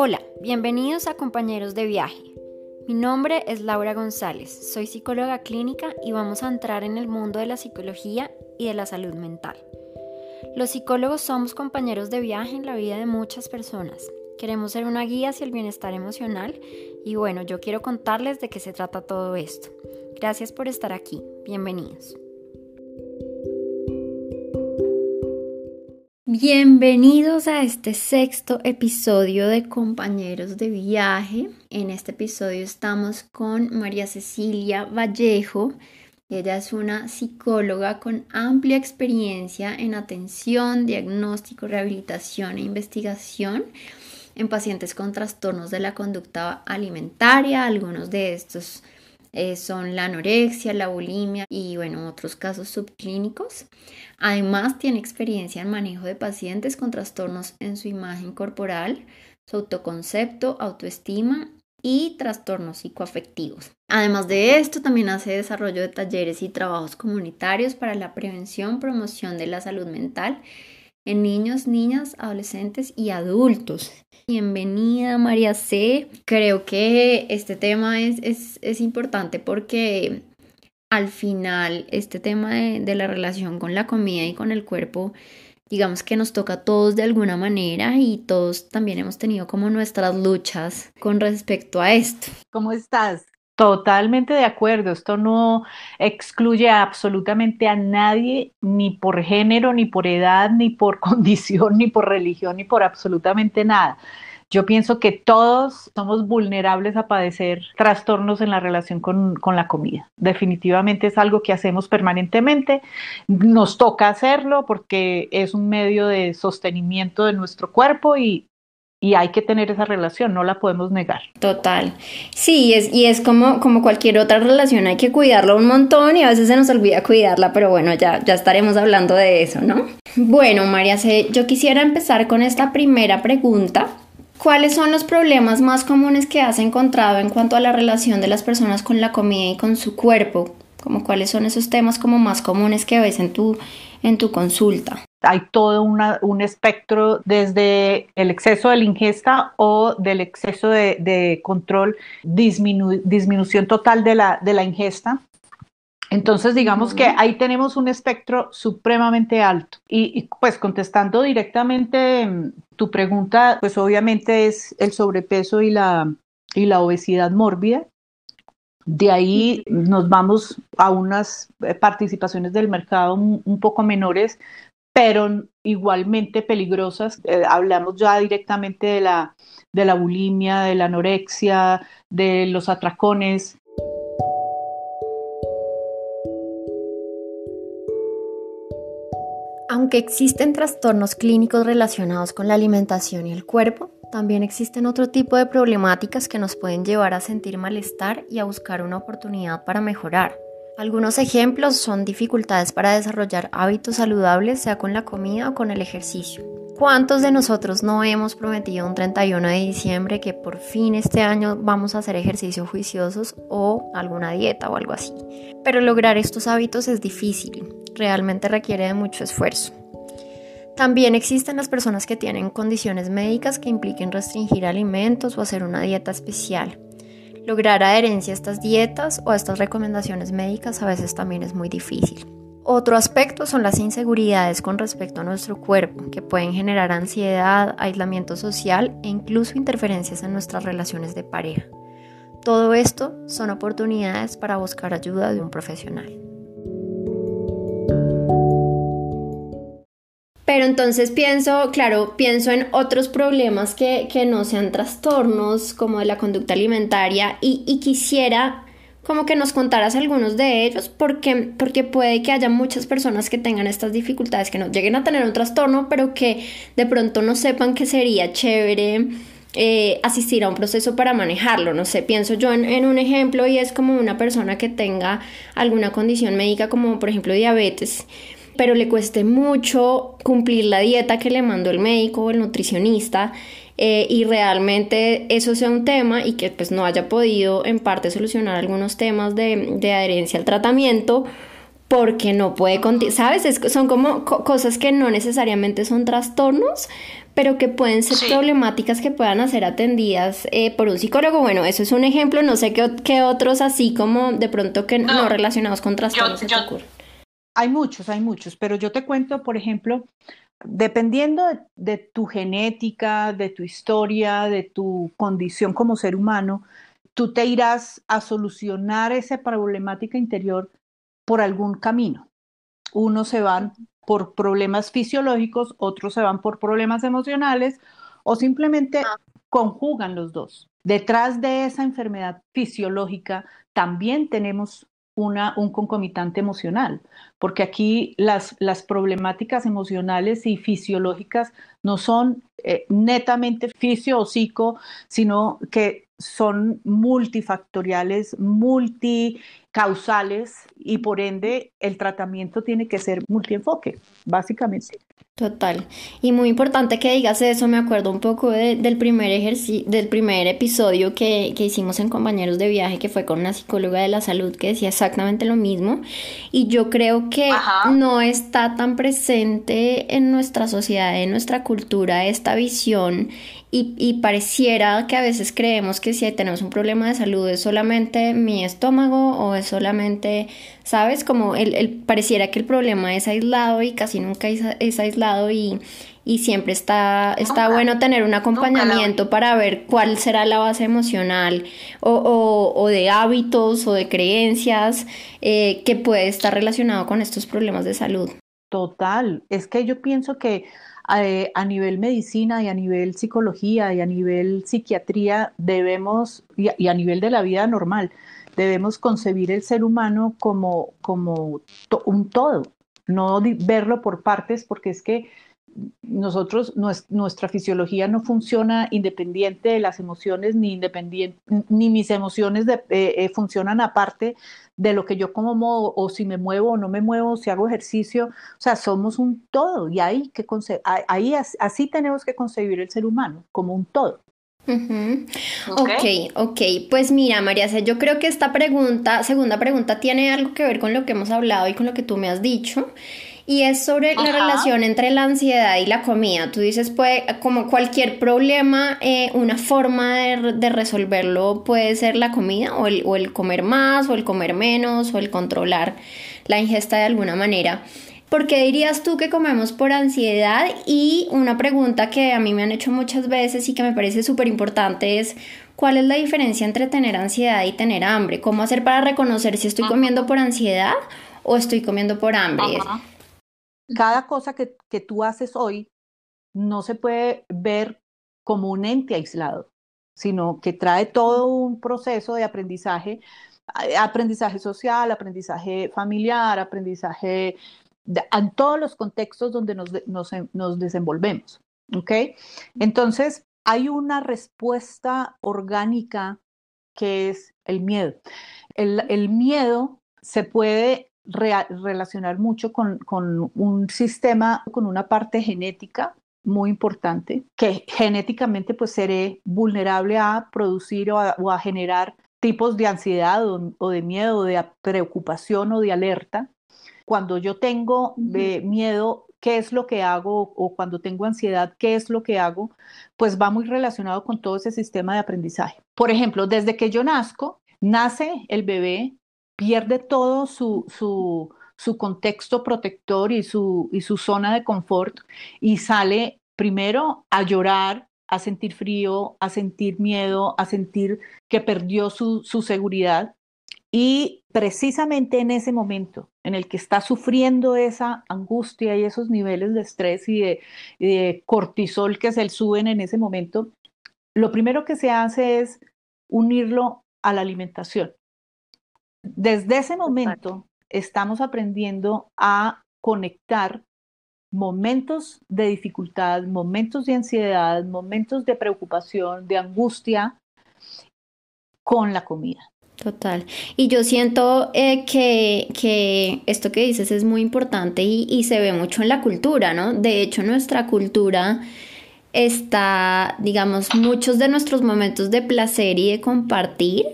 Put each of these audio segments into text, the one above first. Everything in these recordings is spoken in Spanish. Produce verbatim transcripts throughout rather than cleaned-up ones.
Hola, bienvenidos a Compañeros de Viaje. Mi nombre es Laura González, soy psicóloga clínica y vamos a entrar en el mundo de la psicología y de la salud mental. Los psicólogos somos compañeros de viaje en la vida de muchas personas. Queremos ser una guía hacia el bienestar emocional y bueno, yo quiero contarles de qué se trata todo esto. Gracias por estar aquí, bienvenidos. Bienvenidos a este sexto episodio de Compañeros de Viaje. En este episodio estamos con María Cecilia Vallejo. Ella es una psicóloga con amplia experiencia en atención, diagnóstico, rehabilitación e investigación en pacientes con trastornos de la conducta alimentaria. Algunos de estos Eh, son la anorexia, la bulimia y bueno, otros casos subclínicos. Además, tiene experiencia en manejo de pacientes con trastornos en su imagen corporal, su autoconcepto, autoestima y trastornos psicoafectivos. Además de esto, también hace desarrollo de talleres y trabajos comunitarios para la prevención y promoción de la salud mental en niños, niñas, adolescentes y adultos. Bienvenida María C. Creo que este tema es, es, es importante porque al final este tema de, de la relación con la comida y con el cuerpo, digamos que nos toca a todos de alguna manera y todos también hemos tenido como nuestras luchas con respecto a esto. ¿Cómo estás? Totalmente de acuerdo, esto no excluye absolutamente a nadie, ni por género, ni por edad, ni por condición, ni por religión, ni por absolutamente nada. Yo pienso que todos somos vulnerables a padecer trastornos en la relación con, con la comida. Definitivamente es algo que hacemos permanentemente, nos toca hacerlo porque es un medio de sostenimiento de nuestro cuerpo y Y hay que tener esa relación, no la podemos negar. Total. Sí, es, y es como, como cualquier otra relación, hay que cuidarla un montón y a veces se nos olvida cuidarla, pero bueno, ya, ya estaremos hablando de eso, ¿no? Bueno, María C., yo quisiera empezar con esta primera pregunta. ¿Cuáles son los problemas más comunes que has encontrado en cuanto a la relación de las personas con la comida y con su cuerpo? Como, ¿cuáles son esos temas como más comunes que ves en tu, en tu consulta? Hay todo una, un espectro desde el exceso de la ingesta o del exceso de, de control, disminu, disminución total de la, de la ingesta. Entonces, digamos uh-huh. que ahí tenemos un espectro supremamente alto. Y, y pues contestando directamente tu pregunta, pues obviamente es el sobrepeso y la, y la obesidad mórbida. De ahí nos vamos a unas participaciones del mercado un, un poco menores, pero igualmente peligrosas. Eh, hablamos ya directamente de la, de la bulimia, de la anorexia, de los atracones. Aunque existen trastornos clínicos relacionados con la alimentación y el cuerpo, también existen otro tipo de problemáticas que nos pueden llevar a sentir malestar y a buscar una oportunidad para mejorar. Algunos ejemplos son dificultades para desarrollar hábitos saludables, sea con la comida o con el ejercicio. ¿Cuántos de nosotros no hemos prometido un treinta y uno de diciembre que por fin este año vamos a hacer ejercicio juiciosos o alguna dieta o algo así? Pero lograr estos hábitos es difícil, realmente requiere de mucho esfuerzo. También existen las personas que tienen condiciones médicas que impliquen restringir alimentos o hacer una dieta especial. Lograr adherencia a estas dietas o a estas recomendaciones médicas a veces también es muy difícil. Otro aspecto son las inseguridades con respecto a nuestro cuerpo, que pueden generar ansiedad, aislamiento social e incluso interferencias en nuestras relaciones de pareja. Todo esto son oportunidades para buscar ayuda de un profesional. Pero entonces pienso, claro, pienso en otros problemas que, que no sean trastornos como de la conducta alimentaria y, y quisiera como que nos contaras algunos de ellos porque, porque puede que haya muchas personas que tengan estas dificultades, que no lleguen a tener un trastorno, pero que de pronto no sepan que sería chévere eh, asistir a un proceso para manejarlo. No sé, pienso yo en, en un ejemplo y es como una persona que tenga alguna condición médica como por ejemplo diabetes, pero le cueste mucho cumplir la dieta que le mandó el médico o el nutricionista eh, y realmente eso sea un tema y que pues no haya podido en parte solucionar algunos temas de, de adherencia al tratamiento porque no puede contigo, ¿sabes? Es, son como co cosas que no necesariamente son trastornos, pero que pueden ser sí. problemáticas que puedan ser atendidas eh, por un psicólogo. Bueno, eso es un ejemplo, no sé qué, qué otros así como de pronto que no, no relacionados con trastornos yo, yo. ocurren. Hay muchos, hay muchos, pero yo te cuento, por ejemplo, dependiendo de, de tu genética, de tu historia, de tu condición como ser humano, tú te irás a solucionar esa problemática interior por algún camino. Unos se van por problemas fisiológicos, otros se van por problemas emocionales o simplemente conjugan los dos. Detrás de esa enfermedad fisiológica también tenemos una, un concomitante emocional, porque aquí las, las problemáticas emocionales y fisiológicas no son eh, netamente fisio o psico, sino que son multifactoriales, multicausales, y por ende el tratamiento tiene que ser multienfoque, básicamente. Total. Y muy importante que digas eso, me acuerdo un poco de, del, primer ejerci del primer episodio que, que hicimos en Compañeros de Viaje, que fue con una psicóloga de la salud que decía exactamente lo mismo, y yo creo que Ajá. no está tan presente en nuestra sociedad, en nuestra cultura, esta visión. Y, y pareciera que a veces creemos que si tenemos un problema de salud es solamente mi estómago o es solamente, ¿sabes? Como el, el, pareciera que el problema es aislado y casi nunca es, es aislado y, y siempre está, está nunca, bueno tener un acompañamiento nunca. para ver cuál será la base emocional o, o, o de hábitos o de creencias eh, que puede estar relacionado con estos problemas de salud. Total, es que yo pienso que a nivel medicina y a nivel psicología y a nivel psiquiatría debemos, y a nivel de la vida normal, debemos concebir el ser humano como, como to- un todo, no verlo por partes, porque es que nosotros, nuestra fisiología no funciona independiente de las emociones, ni independiente, ni mis emociones de, eh, funcionan aparte de lo que yo como, o si me muevo o no me muevo, si hago ejercicio. O sea, somos un todo, y ahí que ahí así tenemos que concebir el ser humano, como un todo. Uh-huh. Okay. ok, ok, pues mira, María, yo creo que esta pregunta, segunda pregunta, tiene algo que ver con lo que hemos hablado y con lo que tú me has dicho, y es sobre Ajá. la relación entre la ansiedad y la comida. Tú dices, pues, como cualquier problema, eh, una forma de, de resolverlo puede ser la comida, o el, o el comer más, o el comer menos, o el controlar la ingesta de alguna manera. ¿Por qué dirías tú que comemos por ansiedad? Y una pregunta que a mí me han hecho muchas veces y que me parece súper importante es, ¿cuál es la diferencia entre tener ansiedad y tener hambre? ¿Cómo hacer para reconocer si estoy comiendo por ansiedad o estoy comiendo por hambre? Ajá. Cada cosa que, que tú haces hoy no se puede ver como un ente aislado, sino que trae todo un proceso de aprendizaje, aprendizaje social, aprendizaje familiar, aprendizaje... en todos los contextos donde nos, nos, nos desenvolvemos, ¿ok? Entonces, hay una respuesta orgánica que es el miedo. El, el miedo se puede re, relacionar mucho con, con un sistema, con una parte genética muy importante, que genéticamente pues seré vulnerable a producir o a, o a generar tipos de ansiedad o, o de miedo, de preocupación o de alerta. Cuando yo tengo eh, miedo, ¿qué es lo que hago? O cuando tengo ansiedad, ¿qué es lo que hago? Pues va muy relacionado con todo ese sistema de aprendizaje. Por ejemplo, desde que yo nazco, nace el bebé, pierde todo su, su, su contexto protector y su, y su zona de confort, y sale primero a llorar, a sentir frío, a sentir miedo, a sentir que perdió su, su seguridad. Y precisamente en ese momento en el que está sufriendo esa angustia y esos niveles de estrés y de, y de cortisol que se le suben en ese momento, lo primero que se hace es unirlo a la alimentación. Desde ese momento estamos aprendiendo a conectar momentos de dificultad, momentos de ansiedad, momentos de preocupación, de angustia con la comida. Total. Y yo siento eh, que, que esto que dices es muy importante y, y se ve mucho en la cultura, ¿no? De hecho, nuestra cultura está, digamos, muchos de nuestros momentos de placer y de compartir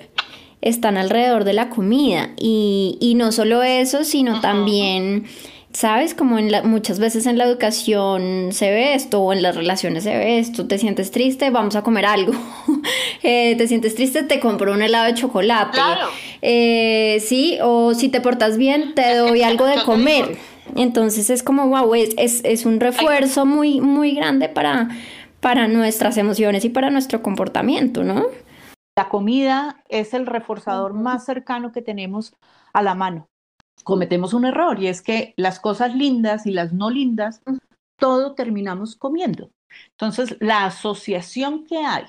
están alrededor de la comida. Y, y no solo eso, sino también, ¿sabes? Como en la, muchas veces en la educación se ve esto, o en las relaciones se ve esto. Te sientes triste, vamos a comer algo. eh, te sientes triste, te compro un helado de chocolate. Claro. Eh, sí, o si te portas bien, te doy algo de comer. Entonces es como, wow, es, es, es un refuerzo muy, muy grande para, para nuestras emociones y para nuestro comportamiento, ¿no? La comida es el reforzador más cercano que tenemos a la mano. Cometemos un error, y es que las cosas lindas y las no lindas, todo terminamos comiendo. Entonces, la asociación que hay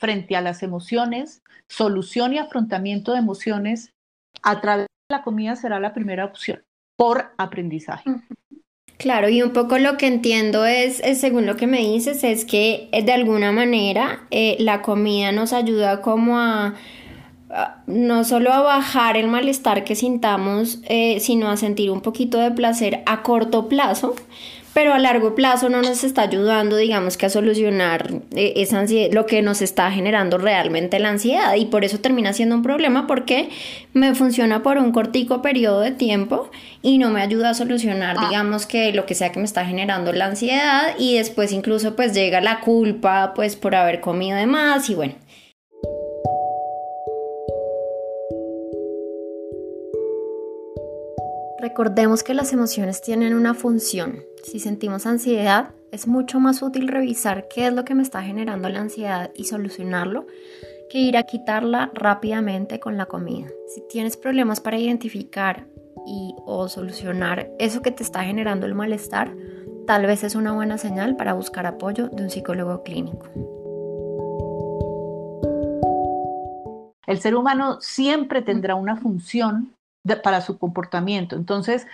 frente a las emociones, solución y afrontamiento de emociones, a través de la comida será la primera opción, por aprendizaje. Claro, y un poco lo que entiendo es, es según lo que me dices, es que de alguna manera eh, la comida nos ayuda como a, a no solo a bajar el malestar que sintamos, eh, sino a sentir un poquito de placer a corto plazo, pero a largo plazo no nos está ayudando, digamos, que a solucionar eh, esa ansiedad, lo que nos está generando realmente la ansiedad, y por eso termina siendo un problema, porque me funciona por un cortico periodo de tiempo y no me ayuda a solucionar, ah. digamos, que lo que sea que me está generando la ansiedad, y después incluso pues llega la culpa pues por haber comido de más, y bueno. Recordemos que las emociones tienen una función. Si sentimos ansiedad, es mucho más útil revisar qué es lo que me está generando la ansiedad y solucionarlo, que ir a quitarla rápidamente con la comida. Si tienes problemas para identificar y o solucionar eso que te está generando el malestar, tal vez es una buena señal para buscar apoyo de un psicólogo clínico. El ser humano siempre tendrá una función De, para su comportamiento. Entonces,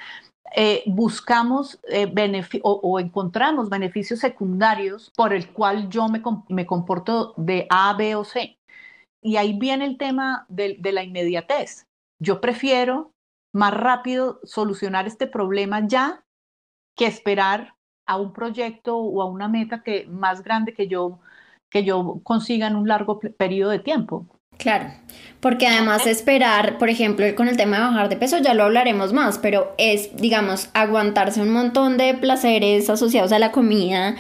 eh, buscamos eh, benefic- o, o encontramos beneficios secundarios por el cual yo me, com- me comporto de A, B o C. Y ahí viene el tema de, de la inmediatez. Yo prefiero más rápido solucionar este problema ya que esperar a un proyecto o a una meta que, más grande que yo, que yo consiga en un largo pl- periodo de tiempo. Claro, porque además esperar, por ejemplo, con el tema de bajar de peso, ya lo hablaremos más, pero es, digamos, aguantarse un montón de placeres asociados a la comida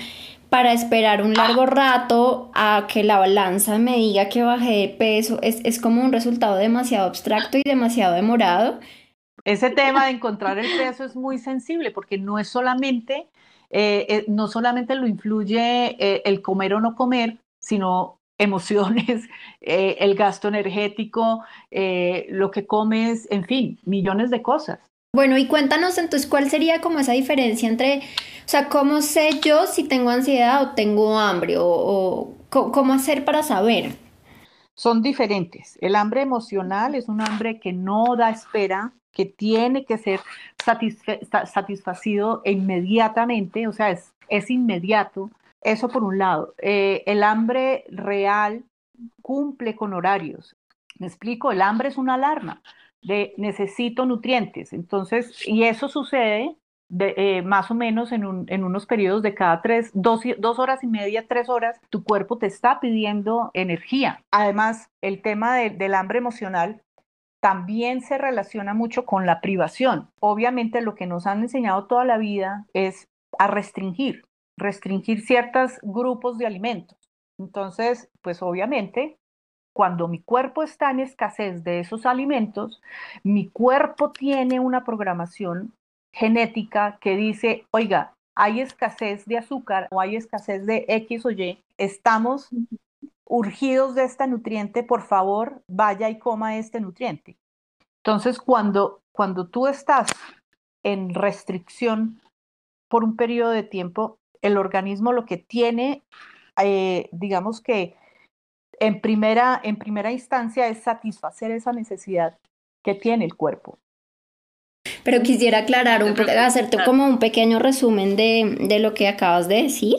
para esperar un largo rato a que la balanza me diga que bajé de peso. Es, es como un resultado demasiado abstracto y demasiado demorado. Ese tema de encontrar el peso es muy sensible, porque no es solamente, eh, eh, no solamente lo influye eh, el comer o no comer, sino emociones, eh, el gasto energético, eh, lo que comes, en fin, millones de cosas. Bueno, y cuéntanos entonces cuál sería como esa diferencia entre, o sea, cómo sé yo si tengo ansiedad o tengo hambre, o, o cómo hacer para saber. Son diferentes. El hambre emocional es un hambre que no da espera, que tiene que ser satisfe- satisfacido inmediatamente, o sea, es, es inmediato. Eso por un lado. Eh, el hambre real cumple con horarios. ¿Me explico? El hambre es una alarma de necesito nutrientes. Entonces, y eso sucede de, eh, más o menos en, un, en unos periodos de cada tres, dos, dos horas y media, tres horas, tu cuerpo te está pidiendo energía. Además, el tema de, del hambre emocional también se relaciona mucho con la privación. Obviamente, lo que nos han enseñado toda la vida es a restringir. restringir ciertos grupos de alimentos. Entonces, pues obviamente, cuando mi cuerpo está en escasez de esos alimentos, mi cuerpo tiene una programación genética que dice, oiga, hay escasez de azúcar o hay escasez de X o Y, estamos urgidos de este nutriente, por favor, vaya y coma este nutriente. Entonces, cuando, cuando tú estás en restricción por un periodo de tiempo, el organismo lo que tiene, eh, digamos que en primera, en primera instancia es satisfacer esa necesidad que tiene el cuerpo. Pero quisiera aclarar, un, hacerte como un pequeño resumen de, de lo que acabas de decir.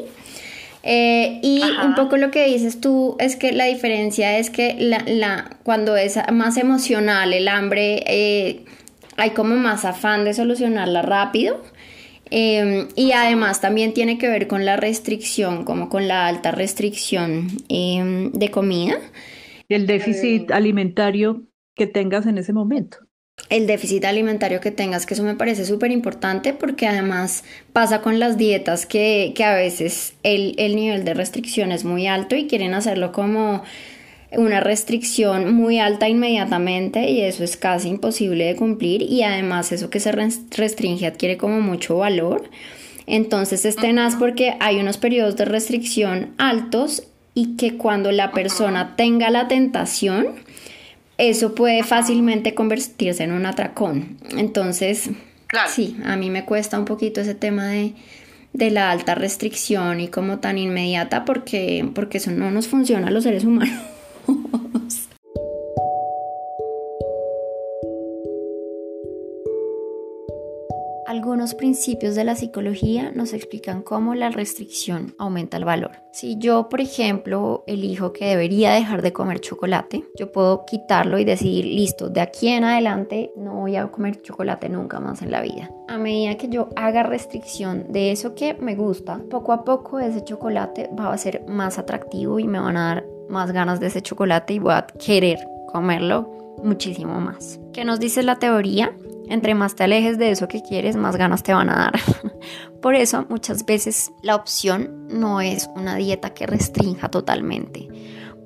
Eh, y Ajá. un poco lo que dices tú es que la diferencia es que la, la, cuando es más emocional el hambre, eh, hay como más afán de solucionarla rápido. Eh, y además también tiene que ver con la restricción, como con la alta restricción eh, de comida. El déficit eh, alimentario que tengas en ese momento. El déficit alimentario que tengas, que eso me parece súper importante, porque además pasa con las dietas que, que a veces el, el nivel de restricción es muy alto y quieren hacerlo como una restricción muy alta inmediatamente, y eso es casi imposible de cumplir, y además eso que se restringe adquiere como mucho valor. Entonces es tenaz porque hay unos periodos de restricción altos y que cuando la persona tenga la tentación, eso puede fácilmente convertirse en un atracón. Entonces, claro. Sí, a mí me cuesta un poquito ese tema de, de la alta restricción y como tan inmediata, porque, porque eso no nos funciona a los seres humanos. Algunos principios de la psicología nos explican cómo la restricción aumenta el valor. Si yo, por ejemplo, elijo que debería dejar de comer chocolate, yo puedo quitarlo y decidir, listo, de aquí en adelante no voy a comer chocolate nunca más en la vida. A medida que yo haga restricción de eso que me gusta, poco a poco ese chocolate va a ser más atractivo y me van a dar más ganas de ese chocolate y voy a querer comerlo muchísimo más. ¿Qué nos dice la teoría? Entre más te alejes de eso que quieres, más ganas te van a dar. Por eso muchas veces la opción no es una dieta que restrinja totalmente,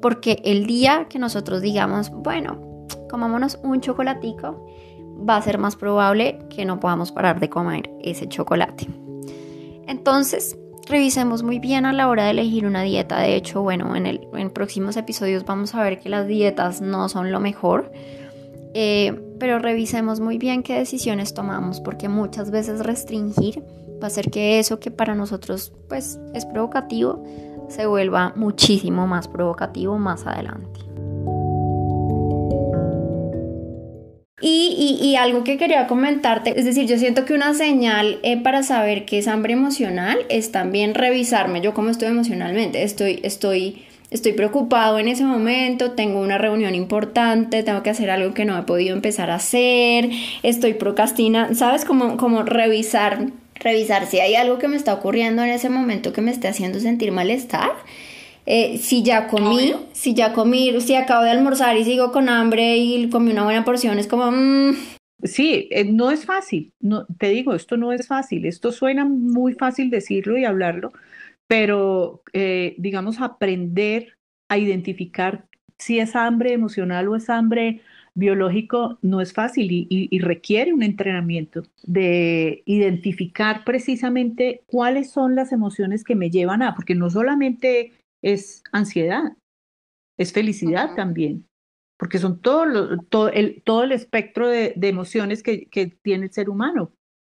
porque el día que nosotros digamos, bueno, comámonos un chocolatico, va a ser más probable que no podamos parar de comer ese chocolate. Entonces, revisemos muy bien a la hora de elegir una dieta. De hecho, bueno, en, el, en próximos episodios vamos a ver que las dietas no son lo mejor, eh, pero revisemos muy bien qué decisiones tomamos, porque muchas veces restringir va a hacer que eso que para nosotros pues es provocativo se vuelva muchísimo más provocativo más adelante. Y, y, y algo que quería comentarte, es decir, yo siento que una señal eh, para saber qué es hambre emocional es también revisarme yo cómo estoy emocionalmente. Estoy, estoy, estoy preocupado en ese momento, tengo una reunión importante, tengo que hacer algo que no he podido empezar a hacer, estoy procrastinando, ¿sabes? Como, como revisar, revisar si hay algo que me está ocurriendo en ese momento que me esté haciendo sentir malestar. Eh, si ya comí, si ya comí, si acabo de almorzar y sigo con hambre y comí una buena porción, es como... Mmm. Sí, eh, no es fácil, no, te digo, esto no es fácil, esto suena muy fácil decirlo y hablarlo, pero eh, digamos aprender a identificar si es hambre emocional o es hambre biológico no es fácil y, y, y requiere un entrenamiento de identificar precisamente cuáles son las emociones que me llevan a, porque no solamente... es ansiedad, es felicidad uh-huh. también, porque son todo, lo, todo, el, todo el espectro de, de emociones que, que tiene el ser humano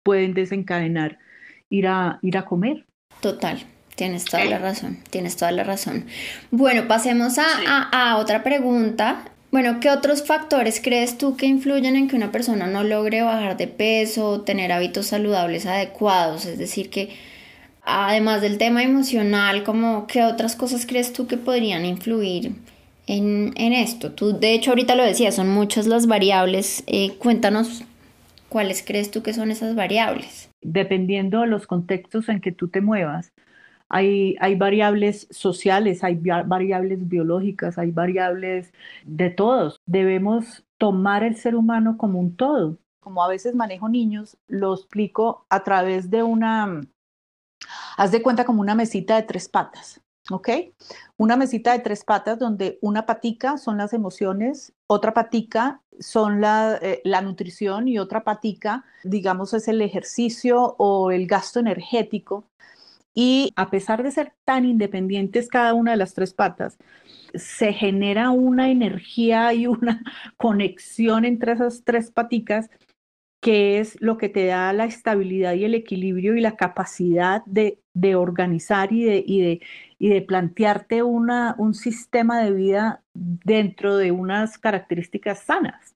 pueden desencadenar ir a, ir a comer. Total, tienes toda la razón, tienes toda la razón. Bueno, pasemos a, sí. a, a otra pregunta. Bueno, ¿qué otros factores crees tú que influyen en que una persona no logre bajar de peso, tener hábitos saludables adecuados? Es decir, que además del tema emocional, ¿cómo, qué otras cosas crees tú que podrían influir en, en esto? Tú, de hecho, ahorita lo decías, son muchas las variables. Eh, cuéntanos, ¿cuáles crees tú que son esas variables? Dependiendo de los contextos en que tú te muevas, hay, hay variables sociales, hay variables biológicas, hay variables de todos. Debemos tomar el ser humano como un todo. Como a veces manejo niños, lo explico a través de una... Haz de cuenta como una mesita de tres patas, ¿ok? Una mesita de tres patas donde una patica son las emociones, otra patica son la, eh, la nutrición y otra patica, digamos, es el ejercicio o el gasto energético. Y a pesar de ser tan independientes cada una de las tres patas, se genera una energía y una conexión entre esas tres paticas que es lo que te da la estabilidad y el equilibrio y la capacidad de, de organizar y de, y de, y de plantearte una, un sistema de vida dentro de unas características sanas.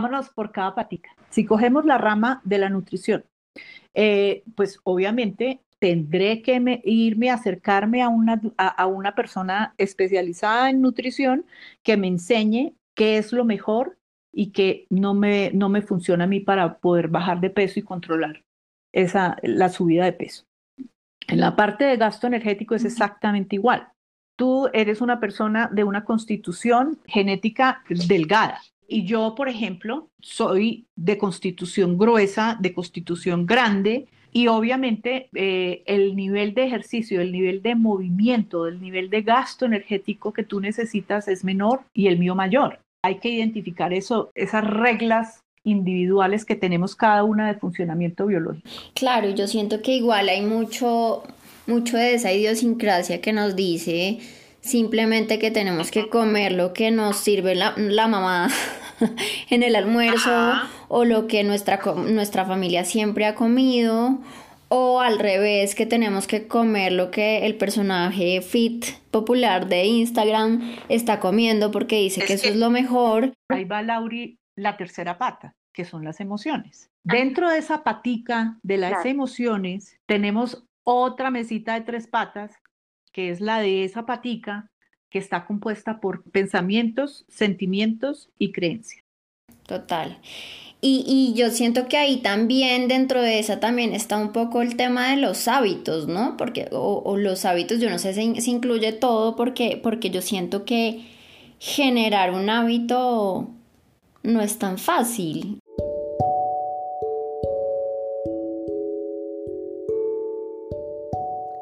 Vámonos por cada patica. Si cogemos la rama de la nutrición, eh, pues obviamente tendré que me, irme, acercarme a una, a, a una persona especializada en nutrición que me enseñe qué es lo mejor y que no me, no me funciona a mí para poder bajar de peso y controlar esa, la subida de peso. En la parte de gasto energético es exactamente igual. Tú eres una persona de una constitución genética delgada. Y yo, por ejemplo, soy de constitución gruesa, de constitución grande, y obviamente eh, el nivel de ejercicio, el nivel de movimiento, el nivel de gasto energético que tú necesitas es menor y el mío mayor. Hay que identificar eso, esas reglas individuales que tenemos cada una de funcionamiento biológico. Claro, yo siento que igual hay mucho, mucho de esa idiosincrasia que nos dice simplemente que tenemos que comer lo que nos sirve la, la mamá en el almuerzo. Ajá. O lo que nuestra, nuestra familia siempre ha comido, o al revés, que tenemos que comer lo que el personaje fit popular de Instagram está comiendo porque dice es que eso que... es lo mejor. Ahí va, Lauri, la tercera pata, que son las emociones. Ajá. Dentro de esa patica de las claro. emociones tenemos otra mesita de tres patas, que es la de esa patica que está compuesta por pensamientos, sentimientos y creencias. Total. Y, y yo siento que ahí también, dentro de esa también está un poco el tema de los hábitos, ¿no? Porque, o, o los hábitos, yo no sé si se incluye todo, porque, porque yo siento que generar un hábito no es tan fácil.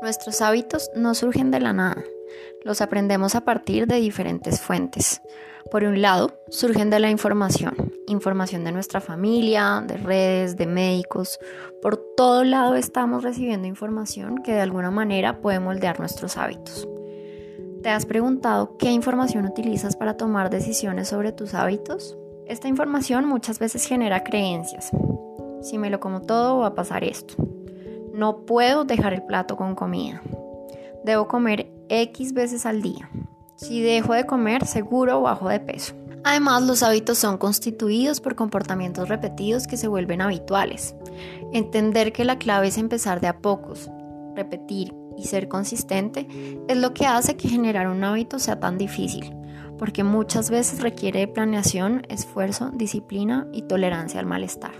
Nuestros hábitos no surgen de la nada, los aprendemos a partir de diferentes fuentes. Por un lado, surgen de la información, información de nuestra familia, de redes, de médicos. Por todo lado estamos recibiendo información que de alguna manera puede moldear nuestros hábitos. ¿Te has preguntado qué información utilizas para tomar decisiones sobre tus hábitos? Esta información muchas veces genera creencias. Si me lo como todo, va a pasar esto. No puedo dejar el plato con comida. Debo comer X veces al día. Si dejo de comer, seguro bajo de peso. Además, los hábitos son constituidos por comportamientos repetidos que se vuelven habituales. Entender que la clave es empezar de a pocos, repetir y ser consistente es lo que hace que generar un hábito sea tan difícil, porque muchas veces requiere de planeación, esfuerzo, disciplina y tolerancia al malestar.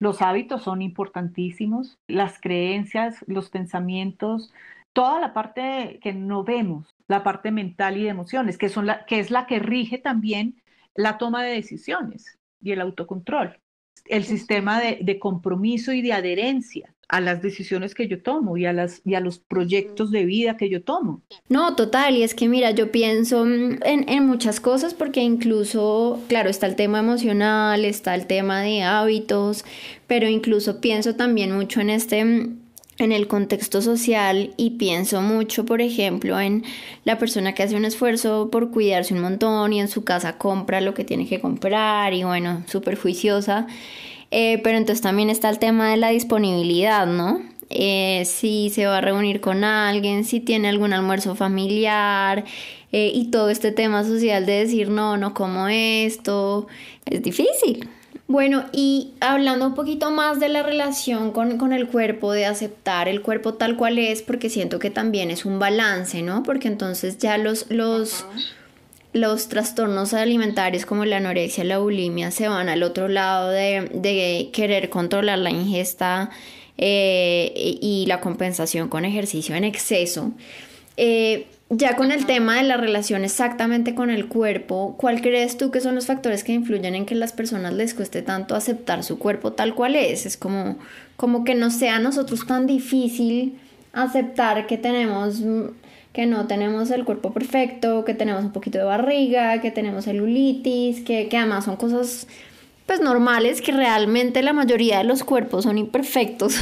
Los hábitos son importantísimos, las creencias, los pensamientos, toda la parte que no vemos, la parte mental y de emociones, que, son la, que es la que rige también la toma de decisiones y el autocontrol, el sistema de, de compromiso y de adherencia a las decisiones que yo tomo y a, las, y a los proyectos de vida que yo tomo. No, total, y es que mira, yo pienso en, en muchas cosas porque incluso, claro, está el tema emocional, está el tema de hábitos, pero incluso pienso también mucho en este... en el contexto social, y pienso mucho, por ejemplo, en la persona que hace un esfuerzo por cuidarse un montón y en su casa compra lo que tiene que comprar y bueno, súper juiciosa, eh, pero entonces también está el tema de la disponibilidad, ¿no? Eh, si se va a reunir con alguien, si tiene algún almuerzo familiar, eh, y todo este tema social de decir no, no como esto, es difícil. Bueno, y hablando un poquito más de la relación con, con el cuerpo, de aceptar el cuerpo tal cual es, porque siento que también es un balance, ¿no? Porque entonces ya los, los, los trastornos alimentarios como la anorexia, la bulimia, se van al otro lado de, de querer controlar la ingesta eh, y la compensación con ejercicio en exceso. Eh, Ya con el tema de la relación exactamente con el cuerpo, ¿cuál crees tú que son los factores que influyen en que a las personas les cueste tanto aceptar su cuerpo tal cual es? Es como, como que no sea a nosotros tan difícil aceptar que tenemos, que no tenemos el cuerpo perfecto, que tenemos un poquito de barriga, que tenemos celulitis, que, que además son cosas pues normales, que realmente la mayoría de los cuerpos son imperfectos.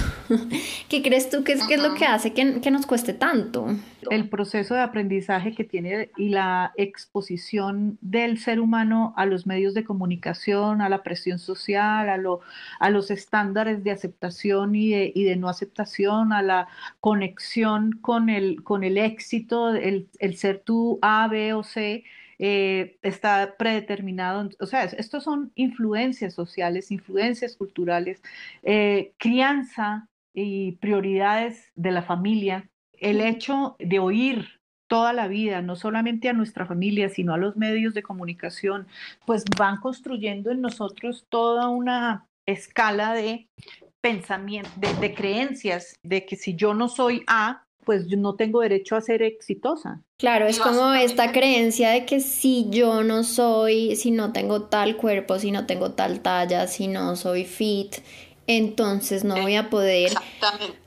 ¿Qué crees tú que es, que es lo que hace que, que nos cueste tanto? El proceso de aprendizaje que tiene y la exposición del ser humano a los medios de comunicación, a la presión social, a, lo, a los estándares de aceptación y de, y de no aceptación, a la conexión con el, con el éxito, el, el ser tú A, B o C, Eh, está predeterminado. O sea, estos son influencias sociales, influencias culturales, eh, crianza y prioridades de la familia. El hecho de oír toda la vida, no solamente a nuestra familia, sino a los medios de comunicación, pues van construyendo en nosotros toda una escala de pensamiento, de, de creencias, de que si yo no soy A, pues yo no tengo derecho a ser exitosa. Claro, es como esta creencia de que si yo no soy, si no tengo tal cuerpo, si no tengo tal talla, si no soy fit, entonces no voy a poder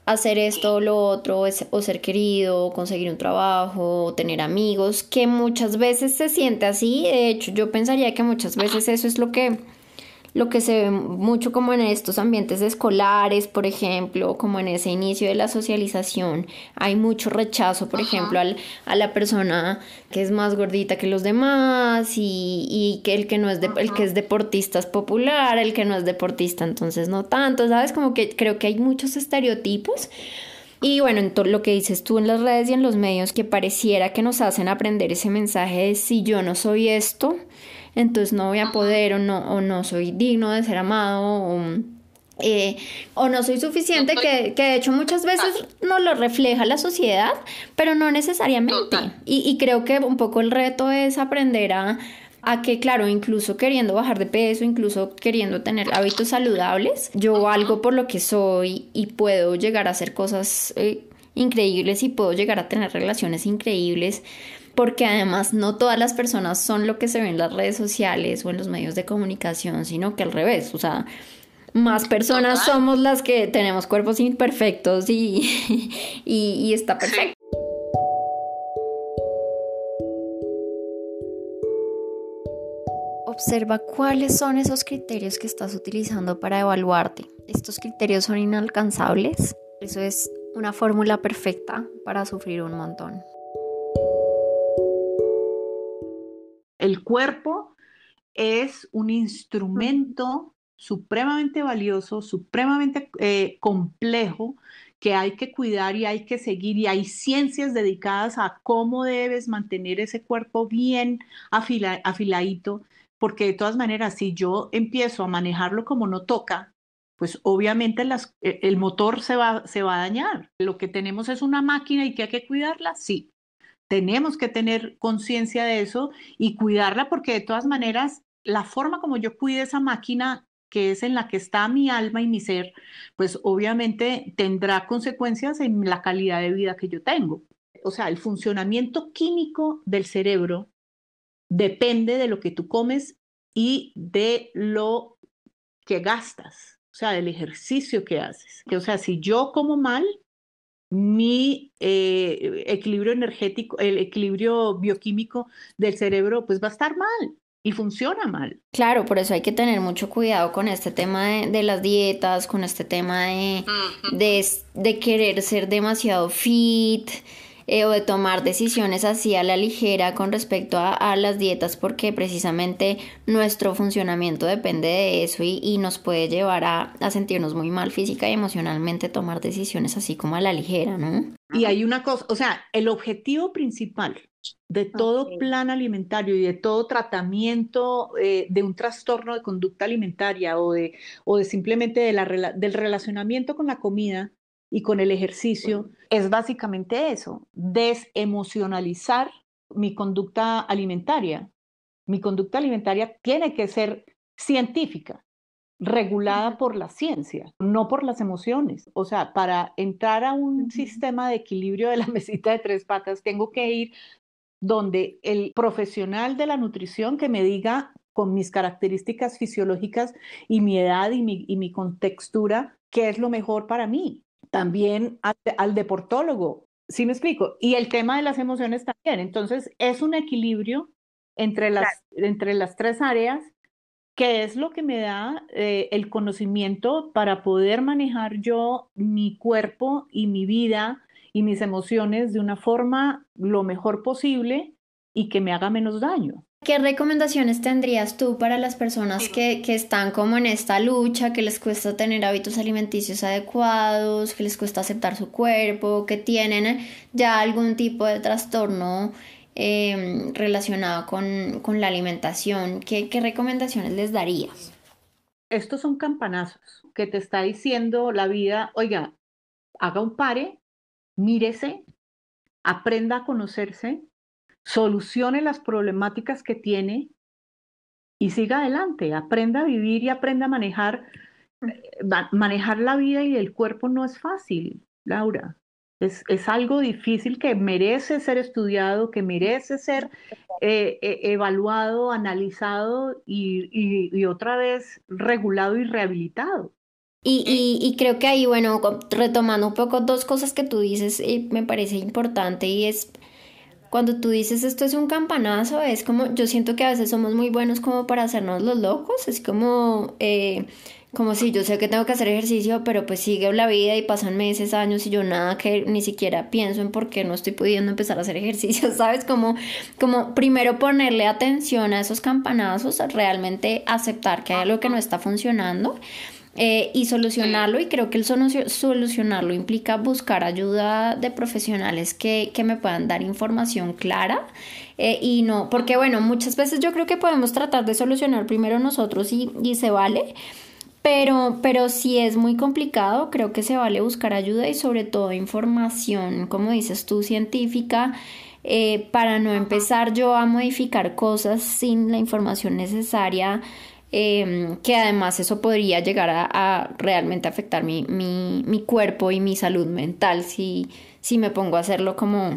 hacer esto o lo otro, o ser querido, o conseguir un trabajo, o tener amigos, que muchas veces se siente así. De hecho, yo pensaría que muchas veces eso es lo que... lo que se ve mucho como en estos ambientes escolares, por ejemplo, como en ese inicio de la socialización, hay mucho rechazo, por Ajá. ejemplo, al, a la persona que es más gordita que los demás y, y que el que no es de, el que es deportista es popular, el que no es deportista entonces no tanto, ¿sabes? Como que creo que hay muchos estereotipos. Y bueno, en todo lo que dices tú en las redes y en los medios, que pareciera que nos hacen aprender ese mensaje de si yo no soy esto, entonces no voy a poder, o no, o no soy digno de ser amado, o, eh, o no soy suficiente, no estoy... que, que de hecho muchas veces nos lo refleja la sociedad, pero no necesariamente. Y, y creo que un poco el reto es aprender a, a que, claro, incluso queriendo bajar de peso, incluso queriendo tener hábitos saludables, yo valgo por lo que soy y puedo llegar a hacer cosas eh, increíbles y puedo llegar a tener relaciones increíbles. Porque además no todas las personas son lo que se ve en las redes sociales o en los medios de comunicación, sino que al revés, o sea, más personas Total. somos las que tenemos cuerpos imperfectos y, y, y está perfecto. Sí. Observa cuáles son esos criterios que estás utilizando para evaluarte. ¿Estos criterios son inalcanzables? Eso es una fórmula perfecta para sufrir un montón. El cuerpo es un instrumento supremamente valioso, supremamente eh, complejo, que hay que cuidar y hay que seguir, y hay ciencias dedicadas a cómo debes mantener ese cuerpo bien afila- afiladito, porque de todas maneras, si yo empiezo a manejarlo como no toca, pues obviamente las, el motor se va, se va a dañar. Lo que tenemos es una máquina y que hay que cuidarla, sí. Tenemos que tener conciencia de eso y cuidarla, porque de todas maneras la forma como yo cuide esa máquina, que es en la que está mi alma y mi ser, pues obviamente tendrá consecuencias en la calidad de vida que yo tengo. O sea, el funcionamiento químico del cerebro depende de lo que tú comes y de lo que gastas, o sea, del ejercicio que haces. O sea, si yo como mal, mi eh, equilibrio energético, el equilibrio bioquímico del cerebro, pues va a estar mal y funciona mal. Claro, por eso hay que tener mucho cuidado con este tema de, de las dietas, con este tema de, de, de querer ser demasiado fit, eh, o de tomar decisiones así a la ligera con respecto a, a las dietas, porque precisamente nuestro funcionamiento depende de eso y, y nos puede llevar a, a sentirnos muy mal física y emocionalmente, tomar decisiones así como a la ligera, ¿no? Y hay una cosa, o sea, el objetivo principal de todo okay. plan alimentario y de todo tratamiento eh, de un trastorno de conducta alimentaria o de, o de simplemente de la, del relacionamiento con la comida y con el ejercicio, es básicamente eso, desemocionalizar mi conducta alimentaria. Mi conducta alimentaria tiene que ser científica, regulada por la ciencia, no por las emociones. O sea, para entrar a un sistema de equilibrio de la mesita de tres patas, tengo que ir donde el profesional de la nutrición que me diga, con mis características fisiológicas y mi edad y mi, y mi contextura, qué es lo mejor para mí. También al, al deportólogo, ¿sí me explico? Y el tema de las emociones también. Entonces, es un equilibrio entre las, claro. entre las tres áreas, que es lo que me da eh, el conocimiento para poder manejar yo mi cuerpo y mi vida y mis emociones de una forma lo mejor posible y que me haga menos daño. ¿Qué recomendaciones tendrías tú para las personas que, que están como en esta lucha, que les cuesta tener hábitos alimenticios adecuados, que les cuesta aceptar su cuerpo, que tienen ya algún tipo de trastorno eh, relacionado con, con la alimentación? ¿Qué, qué recomendaciones les darías? Estos son campanazos que te está diciendo la vida, oiga, haga un pare, mírese, aprenda a conocerse, solucione las problemáticas que tiene y siga adelante, aprenda a vivir y aprenda a manejar, manejar la vida y el cuerpo no es fácil, Laura, Es, es algo difícil que merece ser estudiado, que merece ser eh, eh, evaluado, analizado y, y, y otra vez regulado y rehabilitado. Y, y, y creo que ahí, bueno, retomando un poco dos cosas que tú dices, y me parece importante, y es cuando tú dices esto es un campanazo, es como, yo siento que a veces somos muy buenos como para hacernos los locos, es como, eh, como si yo sé que tengo que hacer ejercicio, pero pues sigue la vida y pasan meses, años, y yo nada, que ni siquiera pienso en por qué no estoy pudiendo empezar a hacer ejercicio, ¿sabes? Como, como primero ponerle atención a esos campanazos, realmente aceptar que hay algo que no está funcionando, Eh, y solucionarlo, y creo que el solucionarlo implica buscar ayuda de profesionales que, que me puedan dar información clara eh, y no, porque bueno, muchas veces yo creo que podemos tratar de solucionar primero nosotros y, y se vale, pero, pero si es muy complicado, creo que se vale buscar ayuda y sobre todo información, como dices tú, científica, eh, para no empezar yo a modificar cosas sin la información necesaria. Eh, que además eso podría llegar a, a realmente afectar mi, mi, mi cuerpo y mi salud mental si, si me pongo a hacerlo como,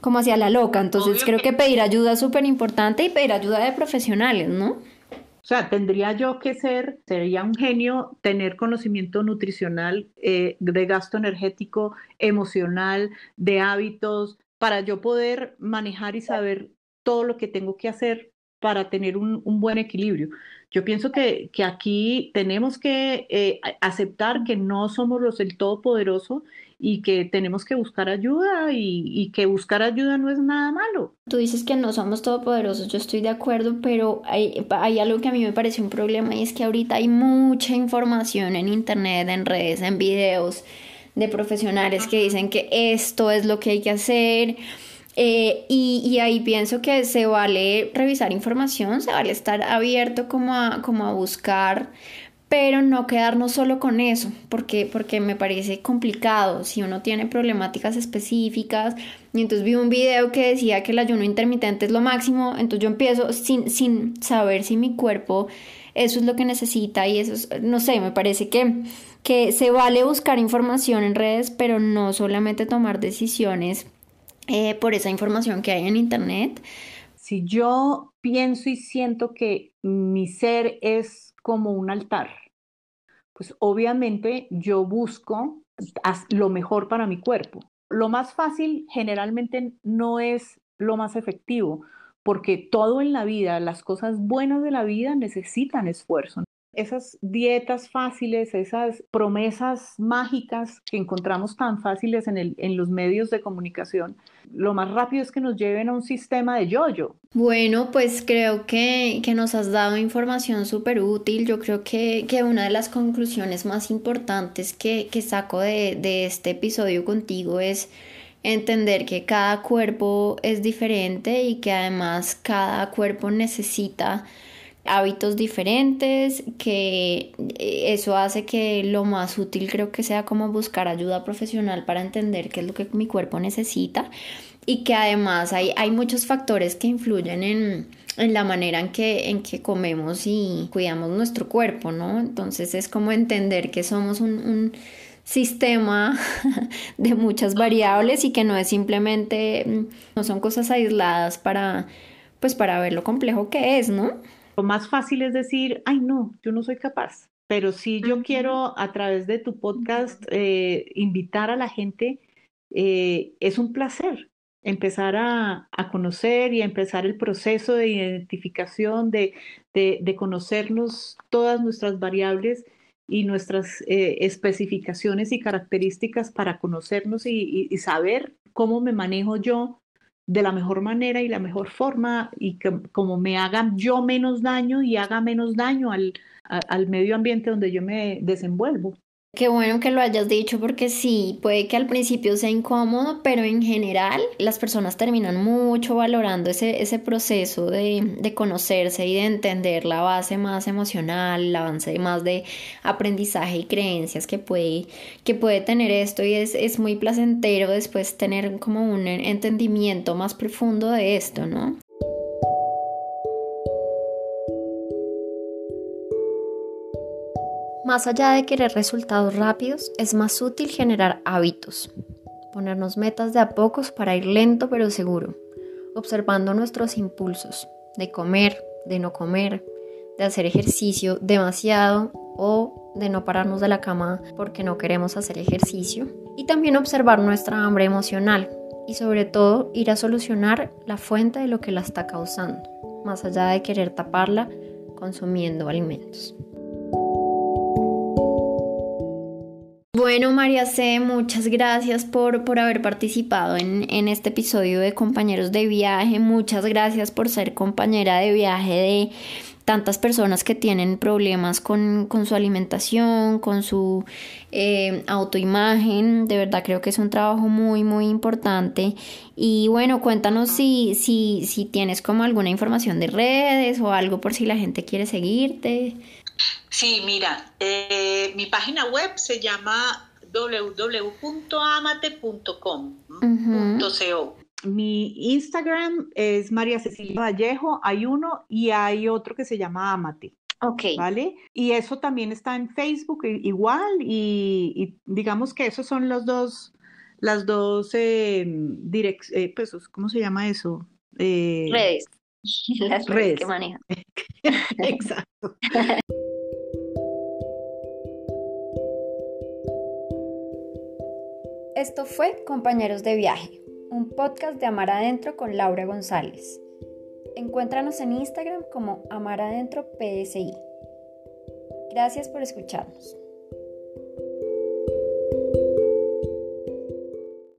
como hacia la loca. Entonces Obvio. Creo que pedir ayuda es súper importante y pedir ayuda de profesionales, ¿no? O sea, tendría yo que ser, sería un genio tener conocimiento nutricional, eh, de gasto energético, emocional, de hábitos, para yo poder manejar y saber todo lo que tengo que hacer para tener un, un buen equilibrio. Yo pienso que, que aquí tenemos que eh, aceptar que no somos los del todopoderoso y que tenemos que buscar ayuda y, y que buscar ayuda no es nada malo. Tú dices que no somos todopoderosos, yo estoy de acuerdo, pero hay, hay algo que a mí me parece un problema y es que ahorita hay mucha información en internet, en redes, en videos de profesionales que dicen que esto es lo que hay que hacer. Eh, y, y ahí pienso que se vale revisar información, se vale estar abierto como a, como a buscar, pero no quedarnos solo con eso, porque, porque me parece complicado si uno tiene problemáticas específicas. Y entonces vi un video que decía que el ayuno intermitente es lo máximo, entonces yo empiezo sin, sin saber si mi cuerpo eso es lo que necesita y eso es, no sé, me parece que, que se vale buscar información en redes, pero no solamente tomar decisiones Eh, por esa información que hay en internet. Si yo pienso y siento que mi ser es como un altar, pues obviamente yo busco lo mejor para mi cuerpo. Lo más fácil generalmente no es lo más efectivo, porque todo en la vida, las cosas buenas de la vida necesitan esfuerzo. Esas dietas fáciles, esas promesas mágicas que encontramos tan fáciles en, el, en los medios de comunicación, lo más rápido es que nos lleven a un sistema de yo-yo. Bueno, pues creo que, que nos has dado información súper útil. Yo creo que, que una de las conclusiones más importantes que, que saco de, de este episodio contigo es entender que cada cuerpo es diferente y que además cada cuerpo necesita hábitos diferentes, que eso hace que lo más útil creo que sea como buscar ayuda profesional para entender qué es lo que mi cuerpo necesita y que además hay, hay muchos factores que influyen en, en la manera en que, en que comemos y cuidamos nuestro cuerpo, ¿no? Entonces es como entender que somos un, un sistema de muchas variables y que no es simplemente, no son cosas aisladas para, pues para ver lo complejo que es, ¿no? Lo más fácil es decir, ay no, yo no soy capaz, pero sí yo quiero a través de tu podcast eh, invitar a la gente, eh, es un placer empezar a, a conocer y a empezar el proceso de identificación, de, de, de conocernos todas nuestras variables y nuestras eh, especificaciones y características para conocernos y, y, y saber cómo me manejo yo de la mejor manera y la mejor forma y que, como me haga yo menos daño y haga menos daño al, a, al medio ambiente donde yo me desenvuelvo. Qué bueno que lo hayas dicho porque sí, puede que al principio sea incómodo, pero en general las personas terminan mucho valorando ese, ese proceso de, de conocerse y de entender la base más emocional, la base más de aprendizaje y creencias que puede, que puede tener esto y es, es muy placentero después tener como un entendimiento más profundo de esto, ¿no? Más allá de querer resultados rápidos, es más útil generar hábitos. ponernos metas de a pocos para ir lento pero seguro, observando nuestros impulsos de comer, de no comer, de hacer ejercicio demasiado o de no pararnos de la cama porque no queremos hacer ejercicio, y también observar nuestra hambre emocional y sobre todo ir a solucionar la fuente de lo que la está causando, más allá de querer taparla consumiendo alimentos. Bueno, María C, muchas gracias por, por haber participado en, en este episodio de Compañeros de Viaje. Muchas gracias por ser compañera de viaje de tantas personas que tienen problemas con, con su alimentación, con su eh, autoimagen. De verdad creo que es un trabajo muy muy importante. Y bueno, cuéntanos si, si, si tienes como alguna información de redes o algo por si la gente quiere seguirte. Sí, mira, eh, mi página web se llama doble u doble u doble u punto amate punto com punto co. Uh-huh. Mi Instagram es María Cecilia Vallejo, hay uno, y hay otro que se llama Amate. Ok. ¿Vale? Y eso también está en Facebook igual, y, y digamos que esos son los dos, las dos, eh, direct, eh, pues, ¿cómo se llama eso? Eh, redes. Las redes, redes que manejan. Exacto. Esto fue Compañeros de Viaje, un podcast de Amar Adentro con Laura González. Encuéntranos en Instagram como Amar Adentro P S I. Gracias por escucharnos.